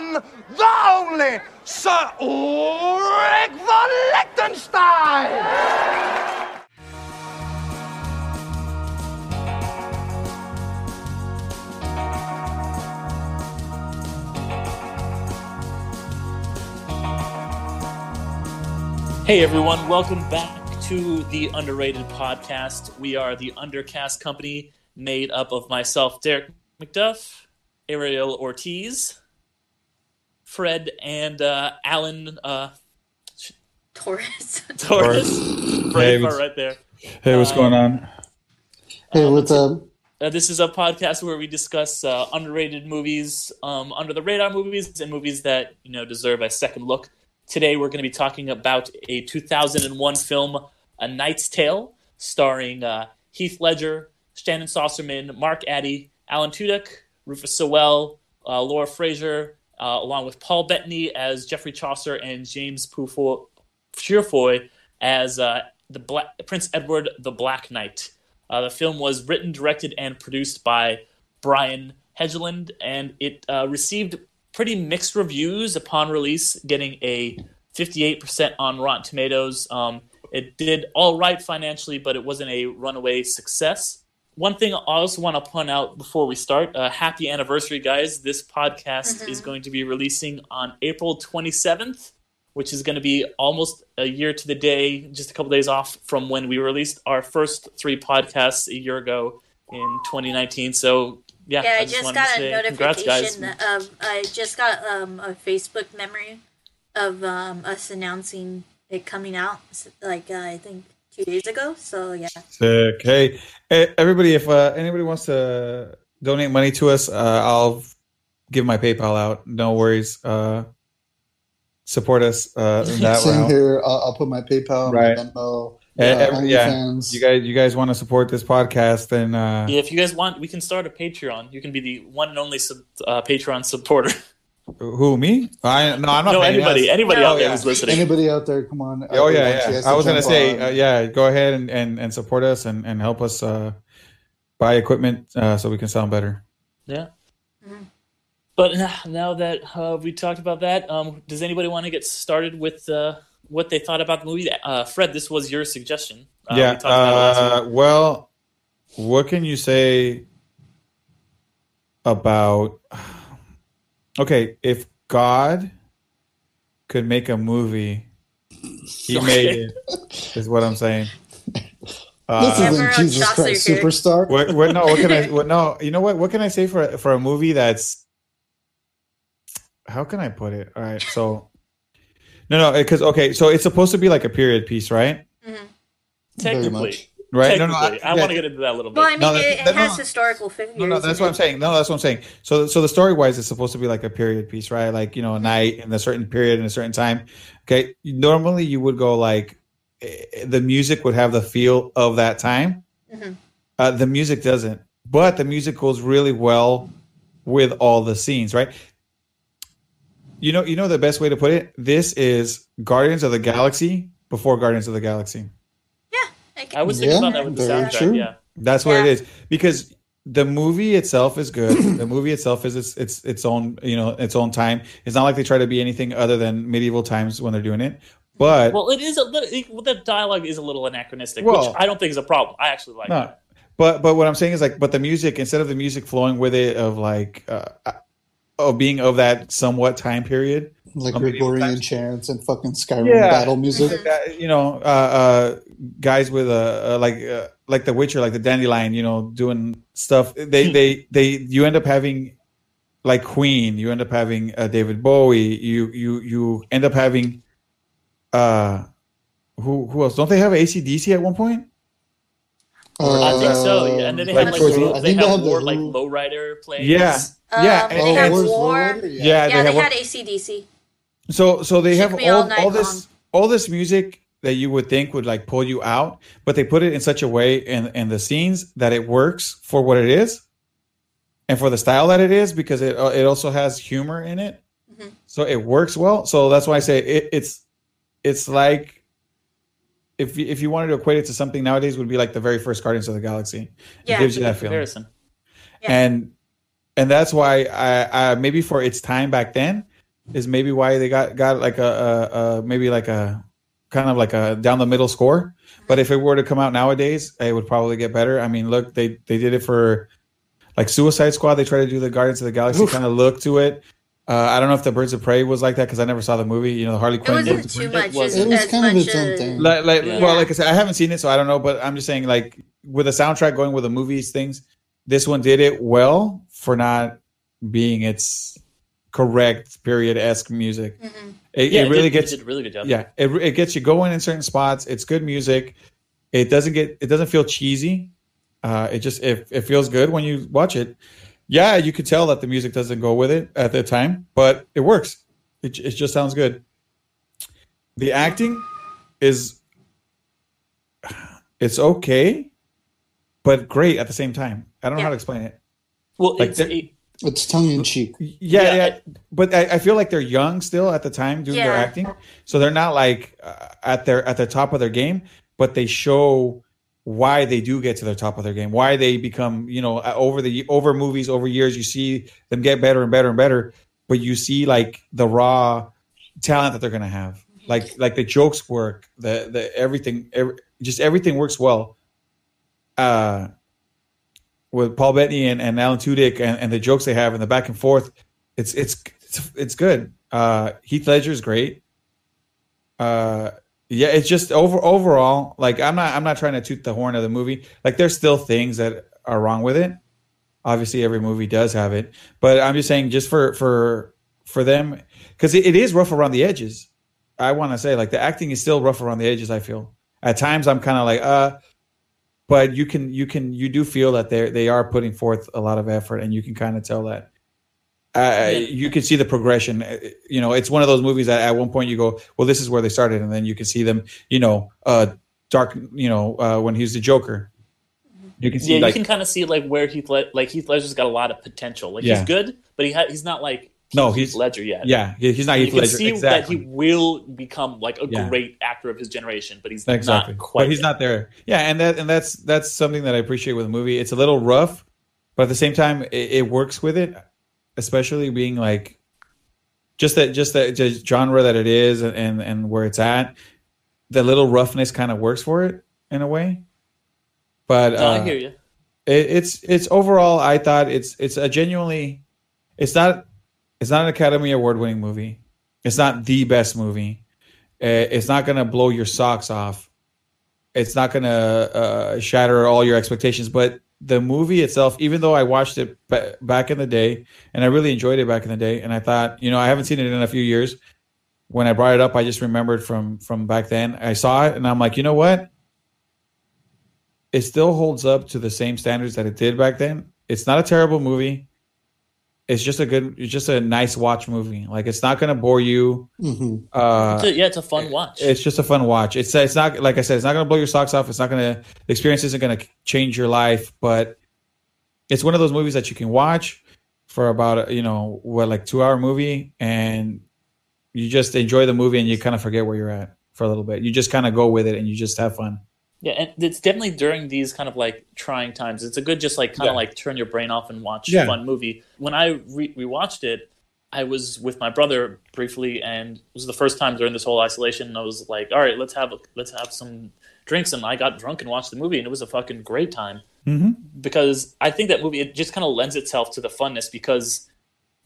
one, the only, Sir Rick von Lichtenstein! Hey everyone, welcome back to the Underrated Podcast. We are the Undercast Company, made up of myself, Derek McDuff, Ariel Ortiz, Fred, and Alan Torres. Torres. Brave part right there. Hey, what's going on? Hey, what's up? This is a podcast where we discuss underrated movies, under the radar movies, and movies that deserve a second look. Today we're going to be talking about a 2001 film, A Knight's Tale, starring Heath Ledger, Shannyn Sossamon, Mark Addy, Alan Tudyk, Rufus Sewell, Laura Fraser, along with Paul Bettany as Geoffrey Chaucer and James Purefoy as Prince Edward the Black Knight. The film was written, directed, and produced by Brian Hedgeland, and it received pretty mixed reviews upon release, getting a 58% on Rotten Tomatoes. It did all right financially, but it wasn't a runaway success. One thing I also want to point out before we start, happy anniversary, guys. This podcast is going to be releasing on April 27th, which is going to be almost a year to the day, just a couple days off from when we released our first three podcasts a year ago in 2019. So Yeah, I just got a notification. I just got a Facebook memory of us announcing it coming out, I think 2 days ago. So, yeah. Sick. Hey, everybody, if anybody wants to donate money to us, I'll give my PayPal out. No worries. Support us in that round. Same here. I'll put my PayPal, right, my Venmo. You guys want to support this podcast, then if you guys want, we can start a Patreon. You can be the one and only Patreon supporter. Who, me? Anybody out there who's listening. Anybody out there, come on. I was gonna say, go ahead and support us and help us buy equipment so we can sound better. Yeah. Mm-hmm. But now that we talked about that, does anybody want to get started with what they thought about the movie? Fred, this was your suggestion. Well, what can you say about... Okay, if God could make a movie, he made it, is what I'm saying. This isn't Jesus Christ Superstar. What can I say for a movie that's... How can I put it? All right, so... No, because, okay, so it's supposed to be like a period piece, right? Mm-hmm. Technically. Right? Technically. I want to get into that a little bit. Well, I mean, it has historical figures. No, that's what I'm saying. So the story-wise, it's supposed to be like a period piece, right? Like, a night in a certain period and a certain time. Okay, normally you would go like, the music would have the feel of that time. Mm-hmm. The music doesn't. But the music goes really well with all the scenes, right? The best way to put it? This is Guardians of the Galaxy before Guardians of the Galaxy. Yeah. I was thinking about that with the soundtrack. True. Yeah. That's what it is. Because the movie itself is good. The movie itself is its own, its own time. It's not like they try to be anything other than medieval times when they're doing it. But it is a little, the dialogue is a little anachronistic, which I don't think is a problem. I actually like it. But what I'm saying is the music, instead of the music flowing with it of being of that somewhat time period, like Gregorian chants and fucking Skyrim battle music, guys with like the Witcher, like the Dandelion, doing stuff. You end up having like Queen, you end up having David Bowie, you end up having who else? Don't they have AC/DC at one point? I think so. Yeah, and then they have more like lowrider playing. Yeah. They had AC/DC. So they have all this music that you would think would like pull you out, but they put it in such a way in the scenes that it works for what it is, and for the style that it is, because it also has humor in it, so it works well. So that's why I say it's like, if you wanted to equate it to something nowadays, would be like the very first Guardians of the Galaxy. Yeah, it gives you that comparison. Feeling. Yeah. And that's why I maybe for its time back then, is maybe why they got like a maybe like a kind of like a down the middle score. But if it were to come out nowadays, it would probably get better. I mean, look, they did it for like Suicide Squad. They tried to do the Guardians of the Galaxy kind of look to it. I don't know if the Birds of Prey was like that because I never saw the movie. You know, the Harley Quinn. It wasn't too much. It was kind of its own thing. Well, like I said, I haven't seen it, so I don't know. But I'm just saying, like with a soundtrack going with the movies, things. This one did it well for not being its correct period-esque music. Mm-hmm. It really did a really good job. Yeah, it gets you going in certain spots. It's good music. It doesn't feel cheesy. It feels good when you watch it. Yeah, you could tell that the music doesn't go with it at the time, but it works. It just sounds good. The acting is okay, but great at the same time. I don't know how to explain it. Well, like it's tongue in cheek. Yeah. But I feel like they're young still at the time doing their acting, so they're not like at the top of their game. But they show why they do get to the top of their game, why they become, you know, over movies, over years, you see them get better and better and better, but you see like the raw talent that they're going to have. Like the jokes work, the everything, just everything works well. With Paul Bettany and Alan Tudyk and the jokes they have and the back and forth, it's good. Heath Ledger is great. Yeah, it's just overall, like I'm not trying to toot the horn of the movie. Like there's still things that are wrong with it. Obviously, every movie does have it, but I'm just saying, just for them, because it is rough around the edges. I want to say, like the acting is still rough around the edges. I feel at times I'm kind of like, but you do feel that they are putting forth a lot of effort, and you can kind of tell that. You can see the progression. You know, it's one of those movies that at one point you go, well, this is where they started. And then you can see them, you know, dark, you know, when he's the Joker. You can see, you can kind of see like where Heath Ledger's got a lot of potential. Like he's good, but he's not like Heath Ledger yet. Yeah, he's not Heath Ledger. You can see that he will become like a great actor of his generation, but he's not quite. But he's not there. Yeah, and that's something that I appreciate with the movie. It's a little rough, but at the same time, it works with it. Especially being like just that genre that it is and where it's at, the little roughness kind of works for it in a way. But I hear you. It's overall, I thought it's not an Academy Award winning movie. It's not the best movie. It's not gonna blow your socks off. It's not gonna shatter all your expectations, but. The movie itself, even though I watched it back in the day, and I really enjoyed it back in the day, and I thought, you know, I haven't seen it in a few years. When I brought it up, I just remembered from back then. I saw it, and I'm like, you know what? It still holds up to the same standards that it did back then. It's not a terrible movie. It's just a nice watch movie. Like, it's not going to bore you. Mm-hmm. It's a fun watch. It's just a fun watch. It's not, like I said, it's not going to blow your socks off. It's not going to, the experience isn't going to change your life, but it's one of those movies that you can watch for about, you know, like 2-hour movie, and you just enjoy the movie and you kind of forget where you're at for a little bit. You just kind of go with it and you just have fun. Yeah, and it's definitely during these kind of like trying times. It's a good just like kind of like turn your brain off and watch a fun movie. When I rewatched it, I was with my brother briefly, and it was the first time during this whole isolation. And I was like, all right, let's have some drinks. And I got drunk and watched the movie, and it was a fucking great time. Mm-hmm. Because I think that movie, it just kind of lends itself to the funness, because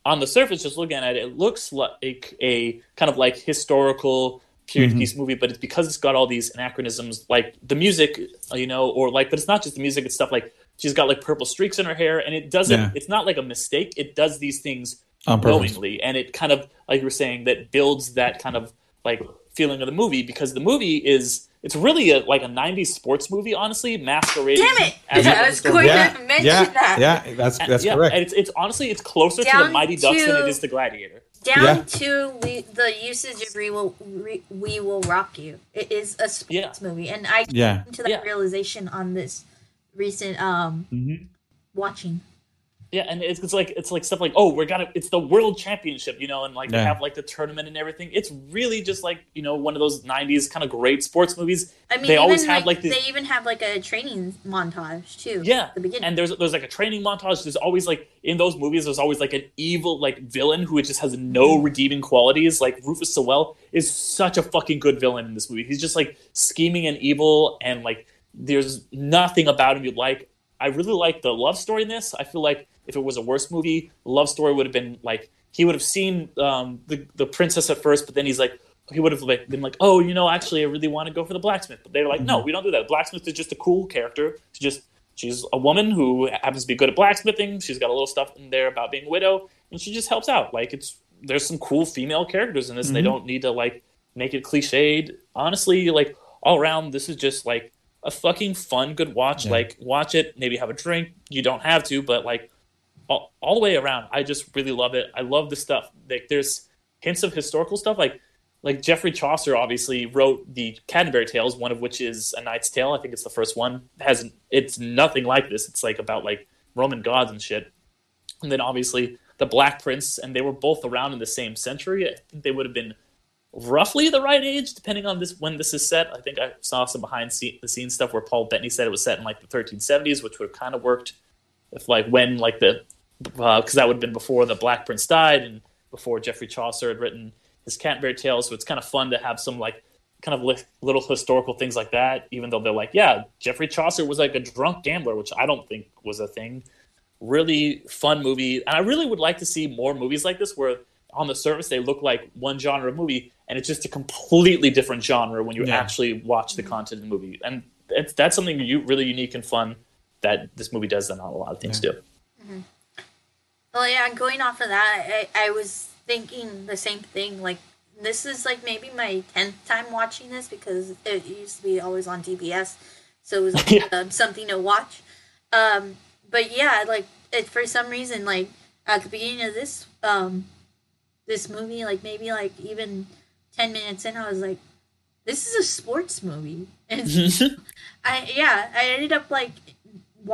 on the surface, just looking at it, it looks like a kind of like historical period mm-hmm. piece movie, but it's because it's got all these anachronisms, like the music, you know, or like, but it's not just the music, it's stuff like she's got like purple streaks in her hair, and it doesn't, it's not like a mistake, it does these things knowingly, and it kind of, like you were saying, that builds that kind of like feeling of the movie, because the movie is, it's really like a 90s sports movie, honestly, masquerading. Damn it! I was going to mention that. Yeah, that's correct. And it's honestly, it's closer to the Mighty Ducks than it is the Gladiator. Down to the usage of We Will Rock You. It is a sports movie. And I came to that realization on this recent watching. Yeah, and it's like stuff like, oh, it's the world championship, and like they have like the tournament and everything. It's really just like, one of those 90s kind of great sports movies. I mean, they always have like they even have like a training montage too. Yeah. At the beginning. And there's like a training montage. There's always like in those movies there's always like an evil like villain who just has no redeeming qualities. Like Rufus Sewell is such a fucking good villain in this movie. He's just like scheming and evil, and like there's nothing about him you'd like. I really like the love story in this. I feel like if it was a worse movie, the love story would have been like he would have seen the princess at first, but then he would have been like, oh, actually, I really want to go for the blacksmith. But they're like, no, we don't do that. The blacksmith is just a cool character. She's a woman who happens to be good at blacksmithing. She's got a little stuff in there about being a widow, and she just helps out. Like there's some cool female characters in this, and they don't need to like make it cliched. Honestly, like all around, this is just like a fucking fun, good watch. Yeah. Like watch it, maybe have a drink. You don't have to, but like. All the way around, I just really love it. I love the stuff. Like, there's hints of historical stuff. Like Geoffrey Chaucer obviously wrote the Canterbury Tales, one of which is A Knight's Tale. I think it's the first one. It's nothing like this. It's like about like Roman gods and shit. And then obviously the Black Prince, and they were both around in the same century. I think they would have been roughly the right age, depending on when this is set. I think I saw some behind-the-scenes stuff where Paul Bettany said it was set in like the 1370s, which would have kind of worked if like when like the because that would have been before the Black Prince died and before Geoffrey Chaucer had written his Canterbury Tales, so it's kind of fun to have some like kind of little historical things like that, even though they're like, yeah, Geoffrey Chaucer was like a drunk gambler, which I don't think was a thing. Really fun movie, and I really would like to see more movies like this where on the surface they look like one genre of movie and it's just a completely different genre when you actually watch the content of the movie. And that's something really unique and fun that this movie does that not a lot of things do. Mm-hmm. Well, yeah, going off of that, I was thinking the same thing. Like, this is, like, maybe my 10th time watching this because it used to be always on DBS, so it was something to watch. But, yeah, like, for some reason, like, at the beginning of this this movie, like, maybe, like, even 10 minutes in, I was like, this is a sports movie. And I ended up, like...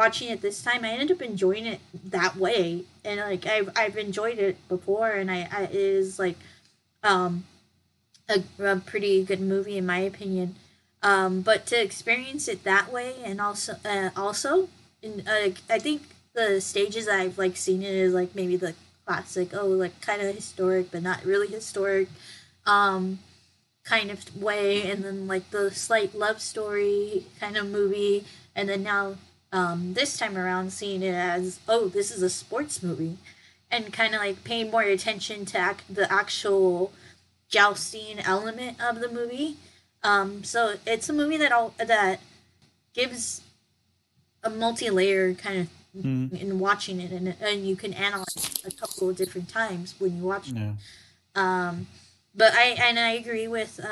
watching it this time, I ended up enjoying it that way, and like I've enjoyed it before, and it is like a pretty good movie in my opinion. But to experience it that way, and also, I think the stages I've like seen it is like maybe the classic, like kind of historic but not really historic, kind of way, and then like the slight love story kind of movie, and then now. This time around, seeing it as, this is a sports movie, and kind of like paying more attention to the actual jousting element of the movie. So it's a movie that gives a multi-layer kind of in watching it, and you can analyze a couple of different times when you watch it. But I agree with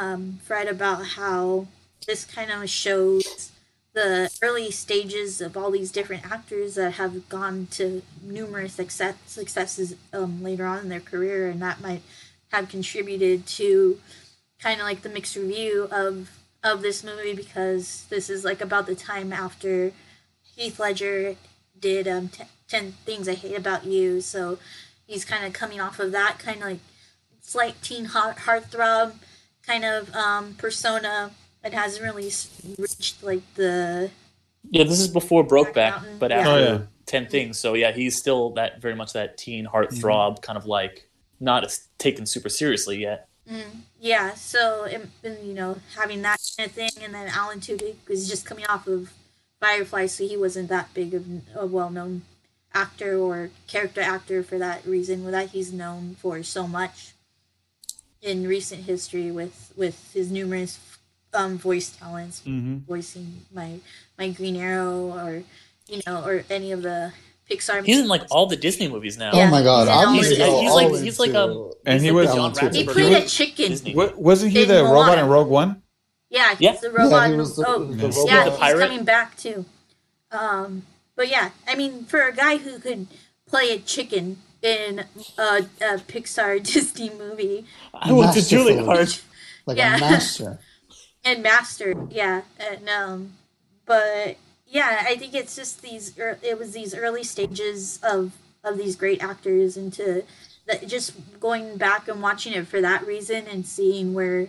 Fred about how this kind of shows the early stages of all these different actors that have gone to numerous successes later on in their career, and that might have contributed to kind of like the mixed review of this movie, because this is like about the time after Heath Ledger did 10 Things I Hate About You, so he's kind of coming off of that kind of like slight teen heartthrob kind of persona. It hasn't really reached like the this is before Brokeback, but after 10 Things, so he's still that very much that teen heartthrob kind of like not taken super seriously yet. So and, having that kind of thing, and then Alan Tudyk was just coming off of Firefly, so he wasn't that big of a well-known actor or character actor for that reason that he's known for so much in recent history with his numerous voice talents, voicing my Green Arrow, or or any of the Pixar movies. He's in like all the Disney movies now. Oh my god, he played a chicken. Wasn't he the robot in Rogue One? Yeah, he's the robot. He's coming back too. But yeah, I mean, for a guy who could play a chicken in a Pixar Disney movie, I went to Juilliard a master. And mastered, but I think it's just these early stages of of these great actors, and to just going back and watching it for that reason and seeing where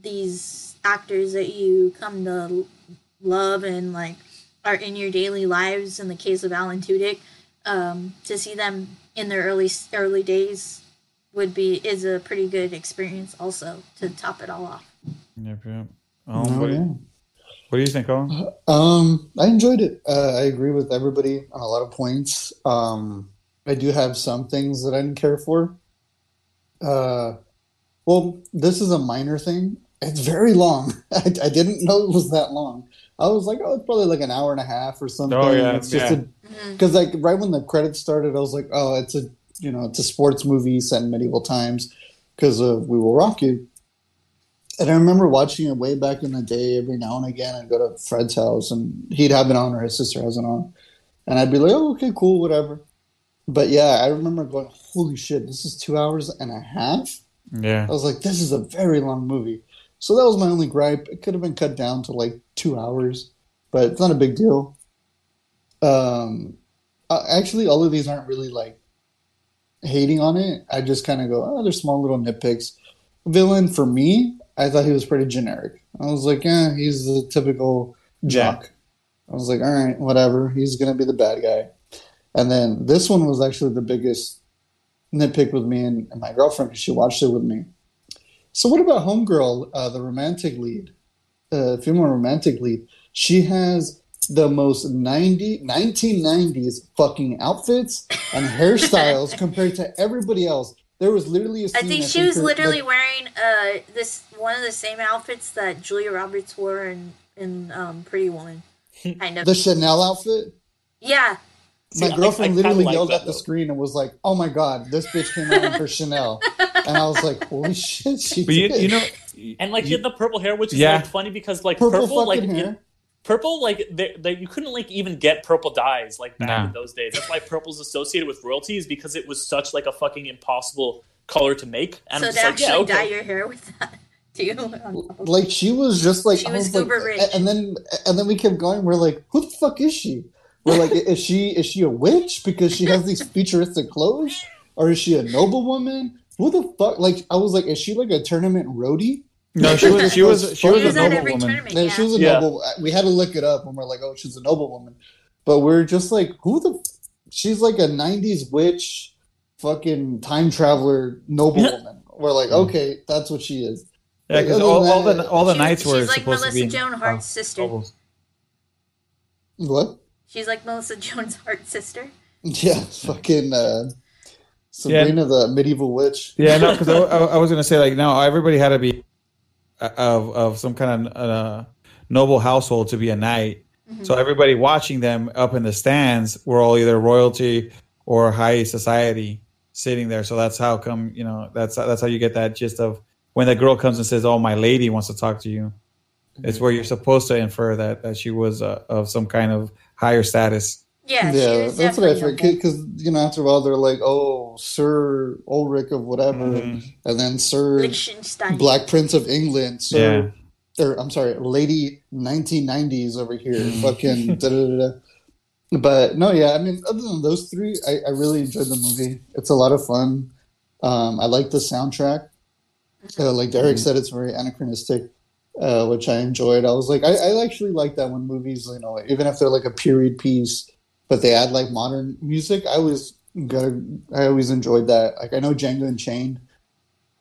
these actors that you come to love and like are in your daily lives, in the case of Alan Tudyk, to see them in their early days is a pretty good experience also, to top it all off. Yep. What do you think, Owen? I enjoyed it. I agree with everybody on a lot of points. I do have some things that I didn't care for. Well, this is a minor thing. It's very long. I didn't know it was that long. I was like, oh, it's probably like an hour and a half or something. Oh yeah, it's just because like right when the credits started, I was like, oh, it's a sports movie set in medieval times because of We Will Rock You. And I remember watching it way back in the day every now and again. I'd go to Fred's house, and he'd have it on, or his sister has it on. And I'd be like, oh, okay, cool, whatever. But, yeah, I remember going, holy shit, this is 2.5 hours. Yeah. I was like, this is a very long movie. So that was my only gripe. It could have been cut down to, like, 2 hours. But it's not a big deal. Actually, all of these aren't really, like, hating on it. I just kind of go, oh, they're small little nitpicks. Villain, for me, I thought he was pretty generic. I was like, yeah, he's the typical jock. I was like, all right, whatever. He's going to be the bad guy. And then this one was actually the biggest nitpick with me and my girlfriend, because she watched it with me. So what about Homegirl, the romantic lead, female romantic lead? She has the most 1990s fucking outfits and hairstyles compared to everybody else. There was literally a scene. I think she was literally wearing this one of the same outfits that Julia Roberts wore in Pretty Woman. Kind of. The Chanel outfit? Yeah. My girlfriend literally yelled at the screen and was like, oh my God, this bitch came out for Chanel. And I was like, holy shit, she did. But you know, and like she had the purple hair, which is like funny because like purple like hair. Purple, like, you couldn't, like, even get purple dyes, like, back in those days. That's why purple's associated with royalties, because it was such, like, a fucking impossible color to make. And so I'm just like, yeah, okay. Dye your hair with that, too? Like, she was just, like... She was super like, rich. And then we kept going, we're like, who the fuck is she? We're like, is she a witch? Because she has these futuristic clothes? Or is she a noblewoman? Who the fuck? Like, I was like, is she, like, a tournament roadie? No, she was a noble woman. Yeah. She was a noble. We had to look it up when we're like, oh, she's a noble woman. But we're just like, she's like a 90s witch, fucking time traveler noble woman. We're like, okay, that's what she is. Yeah, because like, all the knights were supposed to be. She's like Melissa Joan Hart's sister. What? She's like Melissa Joan Hart's sister. Yeah, fucking. Sabrina the medieval witch. Yeah, no, because I was gonna say like now everybody had to be. Of some kind of noble household to be a knight. Mm-hmm. So everybody watching them up in the stands were all either royalty or high society sitting there. So that's how come, you know, that's how you get that gist of when that girl comes and says, oh, my lady wants to talk to you. Mm-hmm. It's where you're supposed to infer that she was of some kind of higher status. Yeah, that's what I forget because, you know, after a while they're like, oh, Sir Ulrich of whatever, and then Sir Lichtenstein. Black Prince of England, Sir, or I'm sorry, Lady 1990s over here, fucking da-da-da-da. But no, yeah, I mean, other than those three, I really enjoyed the movie. It's a lot of fun. I like the soundtrack. Like Derek said, it's very anachronistic. Which I enjoyed. I was like, I actually like that when movies, you know, even if they're like a period piece, but they add like modern music. I always enjoyed that. Like I know Django Unchained.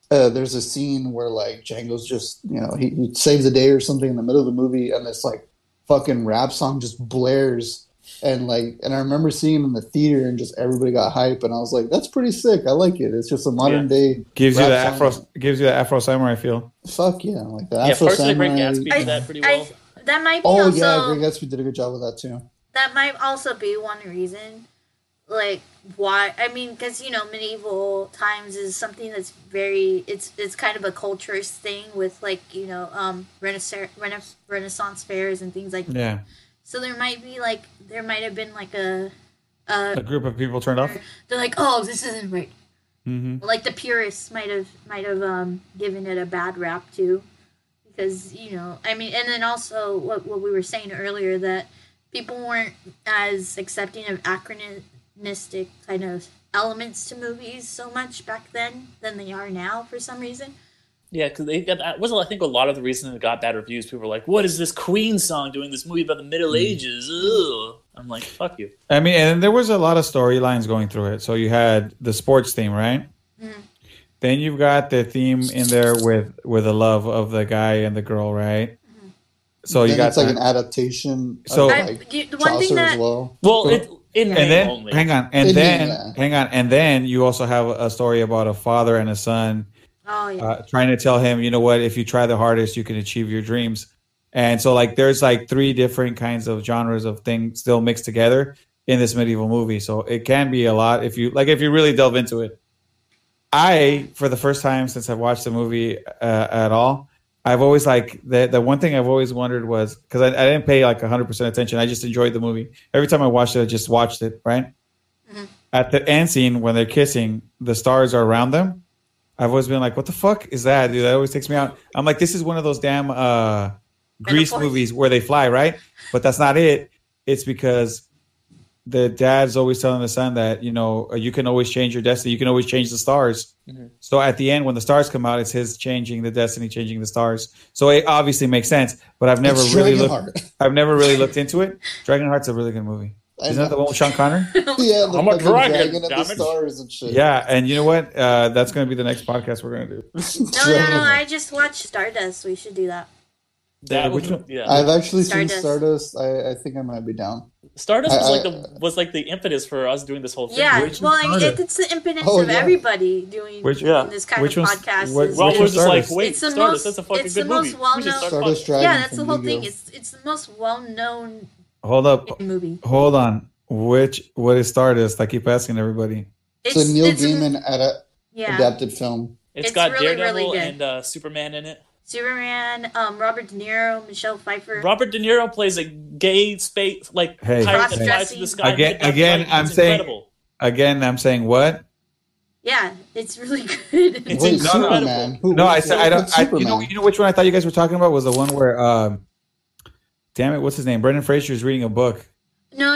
There's a scene where like Django's just, you know, he saves the day or something in the middle of the movie, and this like fucking rap song just blares, and I remember seeing him in the theater, and just everybody got hype, and I was like, that's pretty sick. I like it. It's just a modern day gives you the Afro Samurai feel. Fuck yeah, like that. Yeah, personally, Great Gatsby did that pretty well. That might be Great Gatsby did a good job with that too. That might also be one reason, like, why, I mean, because, you know, medieval times is something that's it's kind of a culture thing with, like, you know, Renaissance fairs and things like that. Yeah. So there might be, like, there might have been, like, a group of people turned off? They're like, oh, this isn't right. Mm-hmm. Like, the purists might have given it a bad rap, too, because, you know, I mean, and then also what we were saying earlier that people weren't as accepting of mystic kind of elements to movies so much back then than they are now for some reason. Yeah, because that was, I think, a lot of the reason it got bad reviews. People were like, what is this Queen song doing this movie about the Middle Ages? Ugh. I'm like, fuck you. I mean, and there was a lot of storylines going through it. So you had the sports theme, right? Mm-hmm. Then you've got the theme in there with the love of the guy and the girl, right? Mm-hmm. So you got it's like an adaptation of Chaucer as well. Well, And then you also have a story about a father and a son. Oh, yeah. Trying to tell him, you know what, if you try the hardest, you can achieve your dreams. And so like there's like three different kinds of genres of things still mixed together in this medieval movie. So it can be a lot if you really delve into it. I, for the first time since I've watched the movie at all, I've always like the one thing I've always wondered was, because I didn't pay like 100% attention. I just enjoyed the movie. Every time I watched it, I just watched it, right? Mm-hmm. At the end scene when they're kissing, the stars are around them. I've always been like, what the fuck is that, dude? That always takes me out. I'm like, this is one of those damn Grease movies where they fly, right? But that's not it. It's because the dad's always telling the son that, you know, you can always change your destiny. You can always change the stars. Mm-hmm. So at the end, when the stars come out, it's his changing the destiny, changing the stars. So it obviously makes sense, but I've never really looked into it. Dragonheart's a really good movie. Isn't that the one with Sean Connery? Yeah, the dragon at the stars and shit. Yeah, and you know what? That's going to be the next podcast we're going to do. No, I just watched Stardust. We should do that. I've actually seen Stardust. I think I might be down. Stardust was like the impetus for us doing this whole thing. Yeah, it's the impetus of everybody doing this kind of podcast. We're just like, wait, Stardust, that's a fucking good movie. Yeah, that's the whole thing. It's the most well-known. Hold on. What is Stardust? I keep asking everybody. It's a Neil Gaiman adapted film. It's got really, Daredevil really and Superman in it. Superman, Robert De Niro, Michelle Pfeiffer. Robert De Niro plays a gay space pirate that flies through the sky. I'm saying what? Yeah, it's really good. It's incredible. No, I said I don't. You know which one I thought you guys were talking about was the one where. Damn it! What's his name? Brendan Fraser is reading a book. No.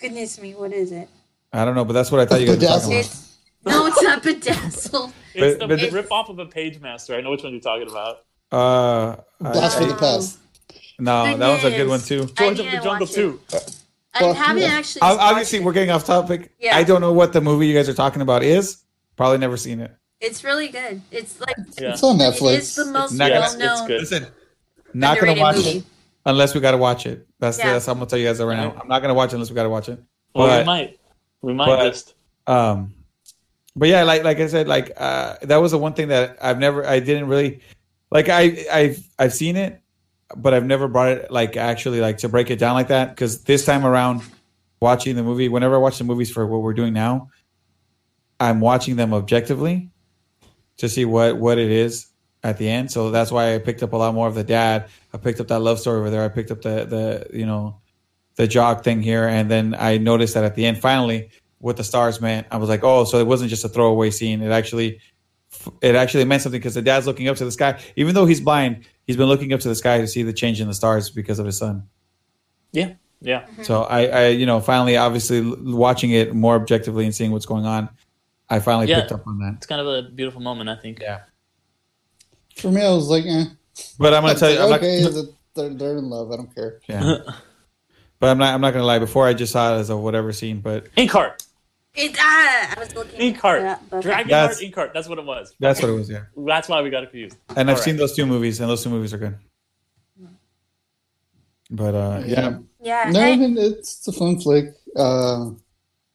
Goodness me, what is it? I don't know, but that's what I thought you guys were talking about. No, it's not Bedazzled. It's the rip off of a Page Master. I know which one you're talking about. Blast from the Past. No, that one's a good one too. George of the Jungle 2. I haven't actually. Obviously, we're getting off topic. Yeah. I don't know what the movie you guys are talking about is. Probably never seen it. It's really good. It's like it's on Netflix. It's the most well-known. Listen, not gonna watch it unless we gotta watch it. That's I'm gonna tell you guys that right now. I'm not gonna watch it unless we gotta watch it. But, well, we might just. But yeah, like I said, that was the one thing that I've seen it, but I've never brought it actually to break it down like that. Because this time around, watching the movie, whenever I watch the movies for what we're doing now, I'm watching them objectively to see what it is at the end. So that's why I picked up a lot more of the dad. I picked up that love story over there. I picked up the jock thing here. And then I noticed that at the end, finally, what the stars meant. I was like, oh, so it wasn't just a throwaway scene. It actually meant something because the dad's looking up to the sky. Even though he's blind, he's been looking up to the sky to see the change in the stars because of his son. Yeah. Yeah. Mm-hmm. So I finally, obviously watching it more objectively and seeing what's going on, I finally picked up on that. It's kind of a beautiful moment, I think. Yeah. For me, I was like, eh. But I'm going to tell you, they're in love. I don't care. Yeah. But I'm not going to lie. Before, I just saw it as a whatever scene, but Inkheart. I was looking. Inkheart. Dragonheart. Inkheart. That's what it was. That's what it was. Yeah. That's why we got it confused. And I've seen those two movies, and those two movies are good. But yeah. No, I mean, it's a fun flick.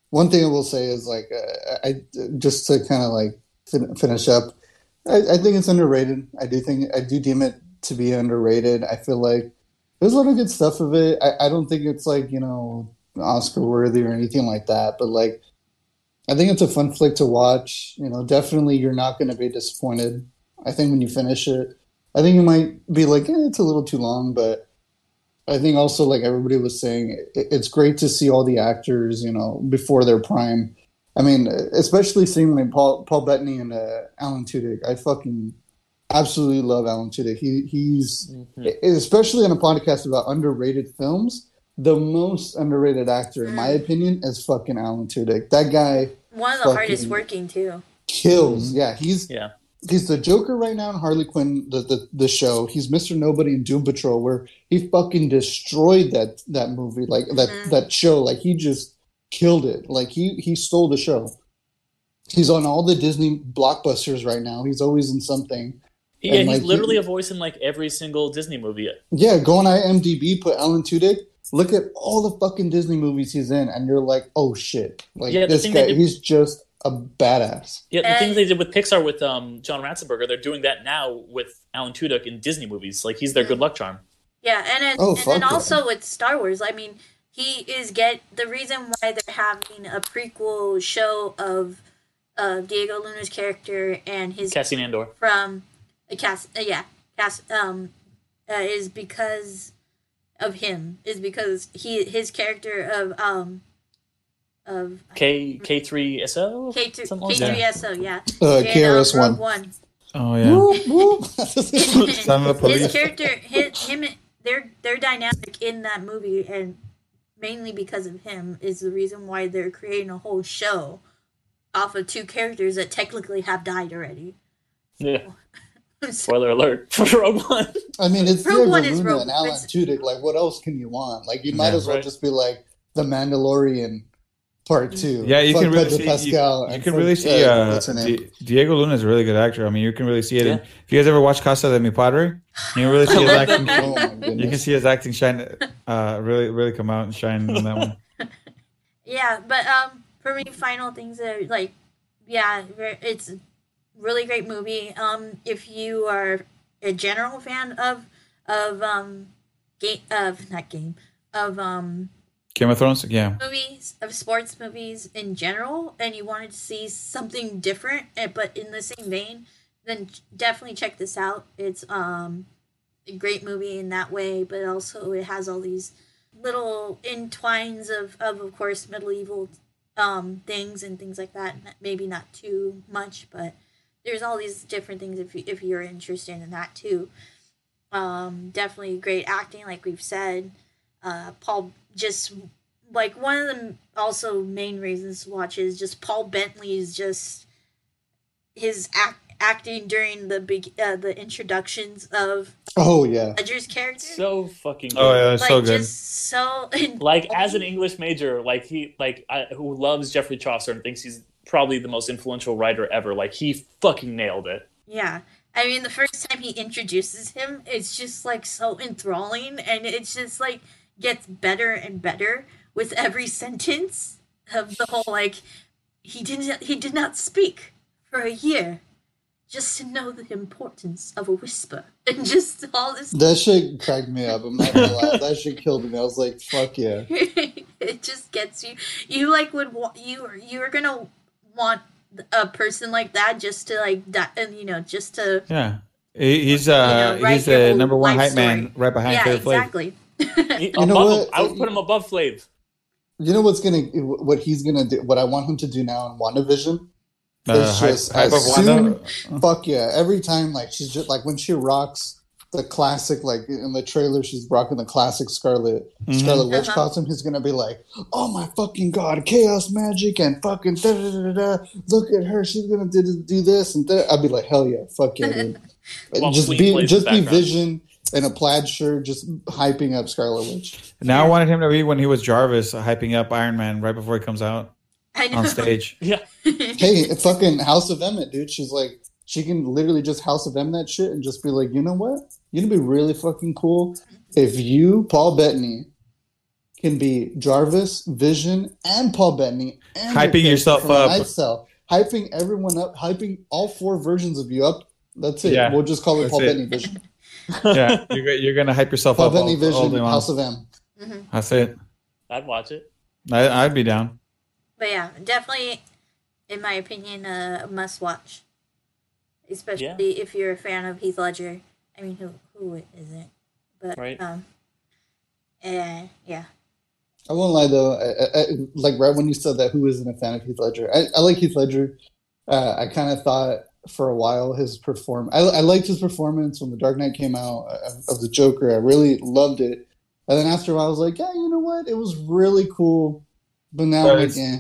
One thing I will say is finish up. I think it's underrated. I do deem it to be underrated. I feel like there's a lot of good stuff of it. I don't think it's Oscar worthy or anything like that. But I think it's a fun flick to watch. You know, definitely you're not going to be disappointed. I think when you finish it, I think you might be like, it's a little too long, but. I think also, like everybody was saying, it's great to see all the actors, you know, before their prime. I mean, especially seeing like Paul Bettany and Alan Tudyk. I fucking absolutely love Alan Tudyk. He's especially on a podcast about underrated films. the most underrated actor, in my opinion, is fucking Alan Tudyk. That guy, one of the hardest working too. Kills. Yeah, he's the Joker right now in Harley Quinn, the show. He's Mr. Nobody in Doom Patrol, where he fucking destroyed that movie, like that show. Like he just killed it. Like he stole the show. He's on all the Disney blockbusters right now. He's always in something. Yeah, and, he's like, literally a voice in like every single Disney movie. Yeah, go on IMDb, put Alan Tudyk. Look at all the fucking Disney movies he's in, and you're like, oh shit! Like this guy, he's just a badass. Yeah, the things they did with Pixar with John Ratzenberger, they're doing that now with Alan Tudyk in Disney movies. Like he's their good luck charm. Yeah, and also with Star Wars. I mean, he is the reason why they're having a prequel show of Diego Luna's character and his Cassian Andor from is because of him, is because his character of K-3SO? K-3SO, yeah. KRS-One. One. Oh yeah. Whoop, whoop. Son of a police. His character, their dynamic in that movie, and mainly because of him, is the reason why they're creating a whole show off of two characters that technically have died already. Yeah. Spoiler alert for Rogue One. I mean, it's Rogue One is Rogue and Alan Tudyk. Like, what else can you want? Like, you might as well just be like the Mandalorian Part 2. Yeah, you can really see. You can really see. Diego Luna is a really good actor. I mean, you can really see it. Yeah. If you guys ever watch Casa de Mi Padre, you can really see his acting. You can see his acting shine. Really, really come out and shine on that one. Yeah, but for me, final things are like, yeah, it's. Really great movie. If you are a general fan of Game of Thrones, yeah, movies of sports movies in general, and you wanted to see something different, but in the same vein, then definitely check this out. It's a great movie in that way, but also it has all these little entwines of course, medieval things and things like that. Maybe not too much, but. There's all these different things if you're interested in that too. Definitely great acting, like we've said. Paul, just like one of the also main reasons to watch is just Paul Bettany's just his acting during the introductions of Ledger's character. So fucking good. Oh yeah, like, so good. Just so like as an English major, like who loves Geoffrey Chaucer and thinks he's probably the most influential writer ever. Like, he fucking nailed it. Yeah. I mean, the first time he introduces him, it's just, like, so enthralling, and it's just, like, gets better and better with every sentence of the whole, like, he did not speak for a year just to know the importance of a whisper. And just all this... That shit cracked me up. I'm not gonna lie. That shit killed me. I was like, fuck yeah. It just gets you... You, like, would... You're gonna... want a person like that just to like that, and you know, just to he's the number one hype man right behind Flav. Exactly. I would put him above Flav. You know what I want him to do now in WandaVision? It's just fuck yeah! Every time, like she's just like when she rocks the classic, like in the trailer, she's rocking the classic Scarlet Witch costume. He's gonna be like, "Oh my fucking god, chaos magic and fucking da da da da! Look at her, she's gonna do this and that." I'd be like, "Hell yeah, fuck yeah!" Dude. just be Vision in a plaid shirt, just hyping up Scarlet Witch. Now I wanted him to be when he was Jarvis, hyping up Iron Man right before he comes out on stage. Yeah. Hey, fucking House of M, dude. She's like. She can literally just House of M that shit and just be like, you know what? You're going to be really fucking cool if you, Paul Bettany, can be Jarvis, Vision, and Paul Bettany. And hyping yourself up. Myself, hyping everyone up. Hyping all four versions of you up. That's it. Yeah. We'll just call it Paul Bettany Vision. Yeah, you're going to hype yourself up. Paul Bettany Vision, House of M. Mm-hmm. That's it. I'd watch it. I'd be down. But yeah, definitely, in my opinion, a must watch. Especially if you're a fan of Heath Ledger. I mean, who isn't? But, right. Yeah. I won't lie, though. I, like, right when you said that, who isn't a fan of Heath Ledger? I like Heath Ledger. I kind of thought for a while his performance. I liked his performance when The Dark Knight came out of the Joker. I really loved it. And then after a while, I was like, yeah, you know what? It was really cool. But now, but it's, like, eh.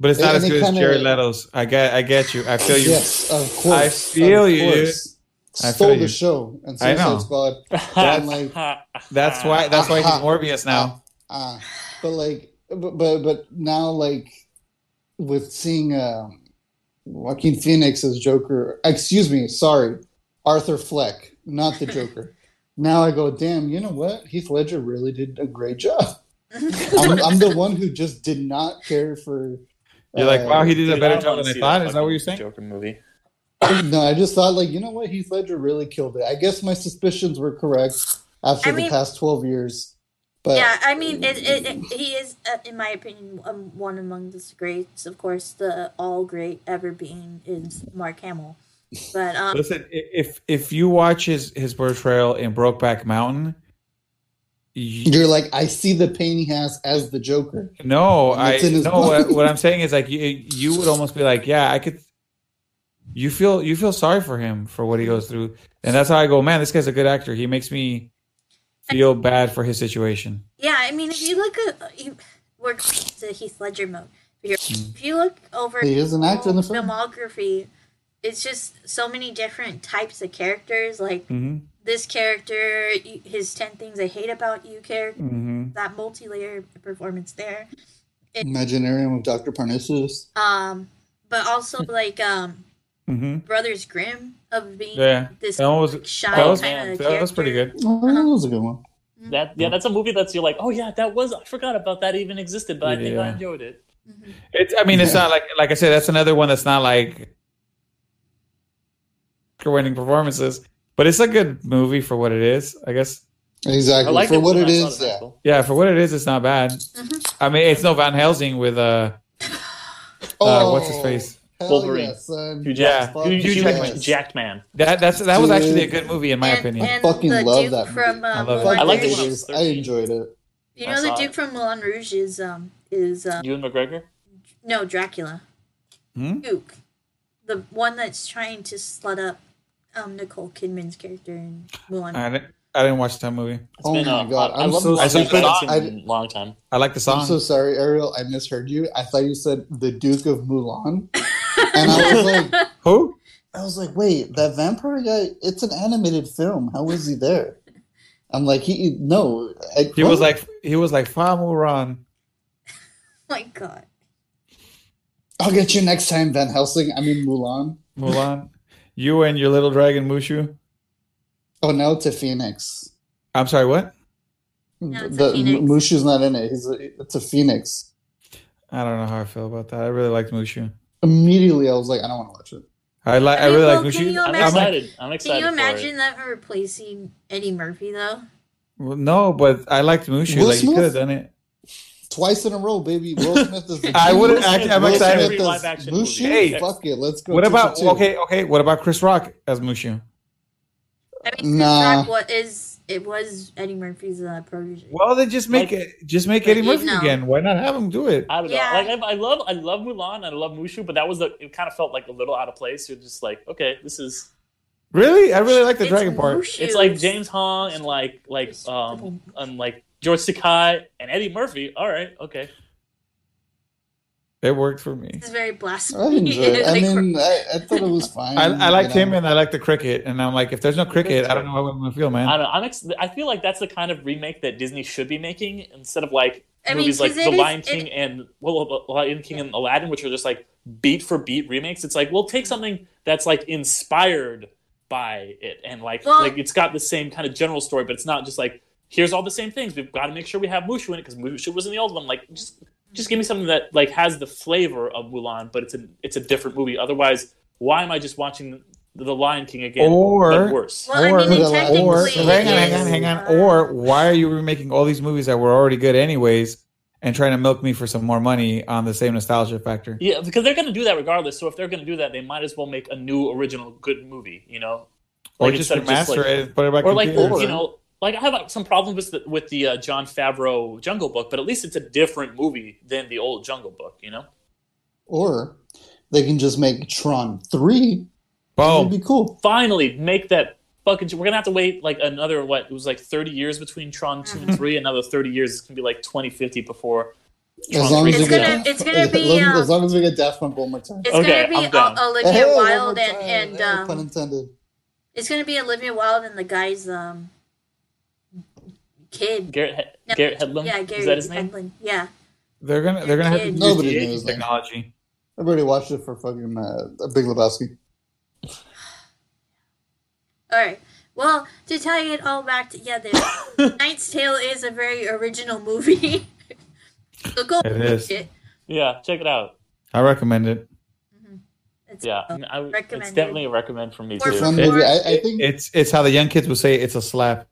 But it's not as good as Jared Leto's. I get you. I feel you. Yes, of course. I feel you. Stole the show. And I know. Squad. Like, that's why he's Morbius now. But like, but now, like, with seeing Joaquin Phoenix as Joker. Excuse me. Sorry. Arthur Fleck, not the Joker. Now I go, damn, you know what? Heath Ledger really did a great job. I'm the one who just did not care for... You're like, wow, he did a better job than I thought? Is that what you're saying? Joker movie. No, I just thought, like, you know what? Heath Ledger really killed it. I guess my suspicions were correct after the past 12 years. But yeah, I mean, he is, in my opinion, one among the greats. Of course, the all-great ever being is Mark Hamill. But listen, if you watch his portrayal in Brokeback Mountain, you're like, I see the pain he has as the Joker. No, I know what I'm saying is, like, you would almost be like, yeah, I could. You feel sorry for him for what he goes through, and that's how I go, man, this guy's a good actor. He makes me feel bad for his situation. Yeah, I mean, if you look at, we're going to Heath Ledger mode. If you look over, he is an actor in the filmography. It's just so many different types of characters, like this character, his 10 Things I Hate About You character, that multi-layered performance there. Imaginarium of Dr. Parnassus. But also, like, Brothers Grimm of being this shy kind of character. That was pretty good. That was a good one. That's a movie that's, you're like, oh yeah, I forgot about that even existed, but I think I enjoyed it. It's, I mean, it's not like I said, that's another one that's not like... winning performances, but it's a good movie for what it is, I guess. Exactly. For what it is. Yeah, for what it is, it's not bad. I mean, it's no Van Helsing with what's his face? Wolverine. Hugh Jackman. That was actually a good movie in my opinion. I fucking love that movie. I like it. I enjoyed it. You know, the dude from Moulin Rouge is Ewan McGregor? No, Dracula. Duke. The one that's trying to slut up Nicole Kidman's character in Mulan. I didn't watch that movie. Oh my god! I haven't seen it in a long time. I like the song. I'm so sorry, Ariel. I misheard you. I thought you said the Duke of Mulan, and I was like, "Who?" I was like, "Wait, that vampire guy? It's an animated film. How is he there?" I'm like, he was like Famuran. My god. I'll get you next time, Van Helsing. I mean, Mulan. You and your little dragon, Mushu. Oh, no, it's a phoenix. I'm sorry, what? No, it's a phoenix. Mushu's not in it. It's a phoenix. I don't know how I feel about that. I really liked Mushu. Immediately, I was like, I don't want to watch it. I really like Mushu. I'm excited. Can you imagine that replacing Eddie Murphy, though? Well, no, but I liked Mushu. Will Smith? You could have done it. Twice in a row, baby. Will Smith is the I wouldn't actually. I'm excited. Mushu, hey, fuck it. Let's go. What about okay? What about Chris Rock as Mushu? I mean, Chris Rock was Eddie Murphy's protege. Well, then just make Eddie Murphy again. Why not have him do it? I don't know. Like, I love Mulan and I love Mushu, but that was it. Kind of felt like a little out of place. You're just like, okay, this is. Really, I really like the dragon part. It's like James Hong and like George Takei and Eddie Murphy. All right, okay. It worked for me. It's very blasphemous. I mean, I thought it was fine. I liked him, and I liked the cricket. And I'm like, if there's no cricket, I don't know how I'm gonna feel, man. I don't know. I feel like that's the kind of remake that Disney should be making instead of like movies like The Lion King and Aladdin, which are just like beat for beat remakes. It's like, we'll take something that's like inspired by it, and like it's got the same kind of general story, but it's not just like, here's all the same things. We've got to make sure we have Mushu in it because Mushu was in the old one. Like, just give me something that like has the flavor of Mulan, but it's a different movie. Otherwise, why am I just watching The Lion King again? Or worse. Well, or I mean, hang on. Or why are you remaking all these movies that were already good anyways and trying to milk me for some more money on the same nostalgia factor? Yeah, because they're going to do that regardless. So if they're going to do that, they might as well make a new original good movie. You know, or just remaster it and put it back. Or Like, I have some problems with the Jon Favreau Jungle Book, but at least it's a different movie than the old Jungle Book, you know? Or they can just make Tron 3. Boom. That'd be cool. Finally, make that fucking, we're gonna have to wait like another, what it was like 30 years between Tron 2 and 3, another 30 years. It's gonna be like 2050 before. As long as we get Daft Punk one more time. It's gonna be Olivia Wilde and pun intended. It's gonna be Olivia Wilde and the guy's kid. Garrett Hedlund. Yeah, Garrett Hedlund. Is that his name? Yeah. They're gonna have to use nobody knows technology. I've already watched it for fucking Big Lebowski. All right. Well, to tie it all back together, Knight's Tale is a very original movie. So go watch it. Yeah, check it out. I recommend it. Mm-hmm. It's definitely a recommend for me, too. I think it's how the young kids would say it's a slap.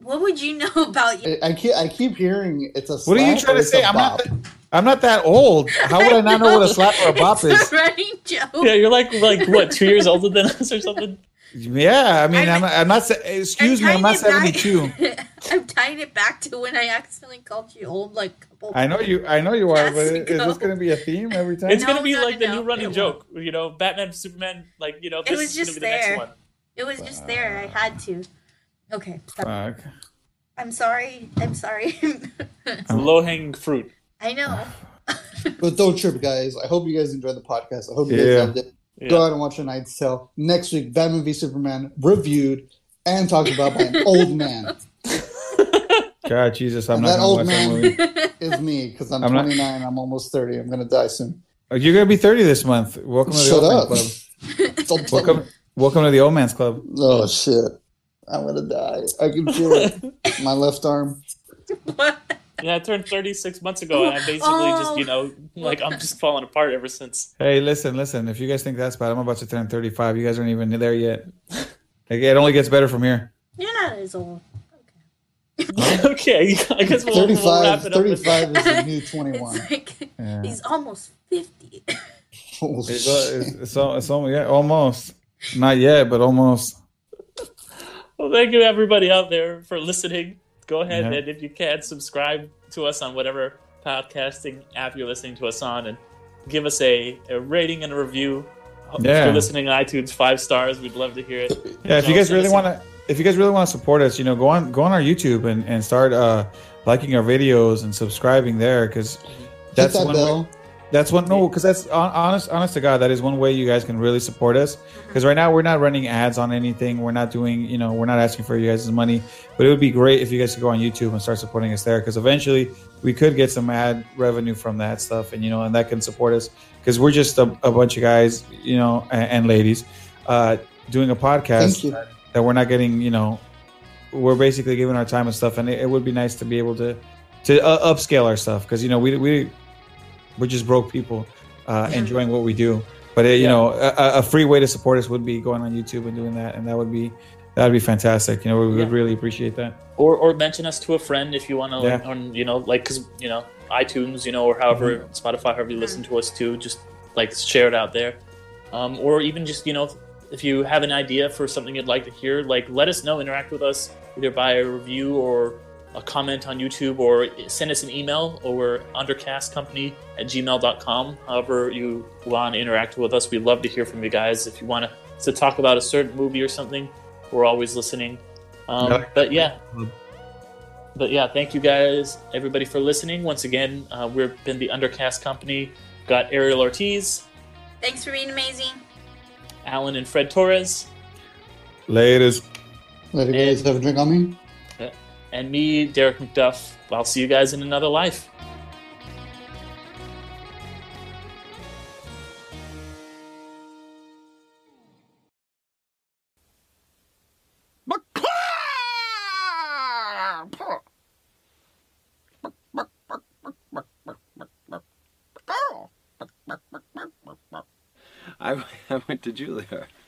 What would you know about you? I keep hearing it's a slap. What are you trying to say? I'm not that old. How would I not know what a slap or a bop is? It's a running joke. Yeah, you're like what, 2 years older than us or something? Yeah, I mean, I'm not 72. I'm tying it back to when I accidentally called you old, like, a couple. I know you are, but is this going to be a theme every time? It's going to be like the new running joke, you know, Batman, Superman, like, you know, this is going to be the next one. It was just there. I had to. Okay. Fuck. I'm sorry. It's low-hanging fruit. I know. But don't trip, guys. I hope you guys enjoyed the podcast. I hope you guys loved it. Yeah. Go out and watch A Knight's Tale. Next week, Batman v Superman reviewed and talked about by an old man. God, Jesus, I'm and not that old watch man that is me because I'm 29. I'm almost 30. I'm gonna die soon. You're gonna be 30 this month. Welcome to the old man's club. Welcome to the old man's club. Oh shit. I'm going to die. I can feel it. My left arm. What? Yeah, I turned 36 months ago, and I basically just, you know, like I'm just falling apart ever since. Hey, listen. If you guys think that's bad, I'm about to turn 35. You guys aren't even there yet. It only gets better from here. You're not as old. Okay. Okay. I guess we'll wrap it up. 35 is the new 21. It's like, yeah. He's almost 50. Holy shit. It's almost. Not yet, but almost. Well, thank you, everybody out there, for listening. Go ahead and, if you can, subscribe to us on whatever podcasting app you're listening to us on, and give us a rating and a review. If you're listening on iTunes, 5 stars. We'd love to hear it. Yeah, if you guys really want to support us, you know, go on our YouTube and start liking our videos and subscribing there, because that's one way. That's one. No, because that's honest to God. That is one way you guys can really support us. Because right now we're not running ads on anything. We're not doing, you know, we're not asking for you guys' money. But it would be great if you guys could go on YouTube and start supporting us there. Because eventually we could get some ad revenue from that stuff, and you know, and that can support us. Because we're just a bunch of guys, you know, and ladies doing a podcast that we're not getting. You know, we're basically giving our time and stuff, and it would be nice to be able to upscale our stuff. Because you know, we're just broke people enjoying what we do, but you know, a free way to support us would be going on YouTube and doing that, and that would be fantastic. You know, we would really appreciate that. Or mention us to a friend if you want to, on, you know, like, because you know, iTunes, you know, or however Spotify, however you listen to us to, just like share it out there, or even just, you know, if you have an idea for something you'd like to hear, like let us know, interact with us either by a review or a comment on YouTube, or send us an email, or undercastcompany@gmail.com. However you want to interact with us, we'd love to hear from you guys. If you want to talk about a certain movie or something, we're always listening. But thank you guys, everybody, for listening. Once again, we've been the Undercast Company. Got Ariel Ortiz. Thanks for being amazing. Alan and Fred Torres. Later guys, have a drink on me. And me, Derek McDuff. I'll see you guys in another life. I went to Juilliard.